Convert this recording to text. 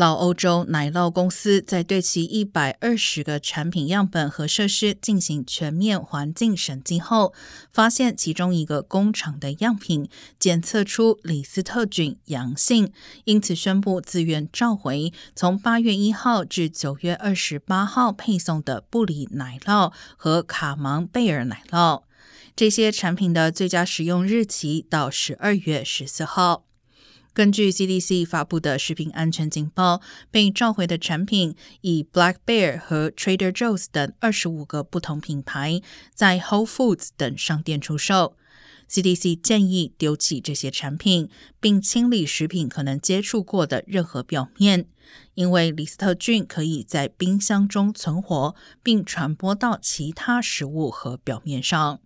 老欧洲奶酪公司在对其120个产品样本和设施进行全面环境审计后，发现其中一个工厂的样品检测出李斯特菌阳性，因此宣布自愿召回从8月1号至9月28号配送的布里奶酪和卡芒贝尔奶酪。这些产品的最佳使用日期到12月14号。根据 CDC 发布的食品安全警报，被召回的产品以 Black Bear 和 Trader Joe's 等25个不同品牌在 Whole Foods 等商店出售。CDC 建议丢弃这些产品，并清理食品可能接触过的任何表面，因为李斯特菌可以在冰箱中存活，并传播到其他食物和表面上。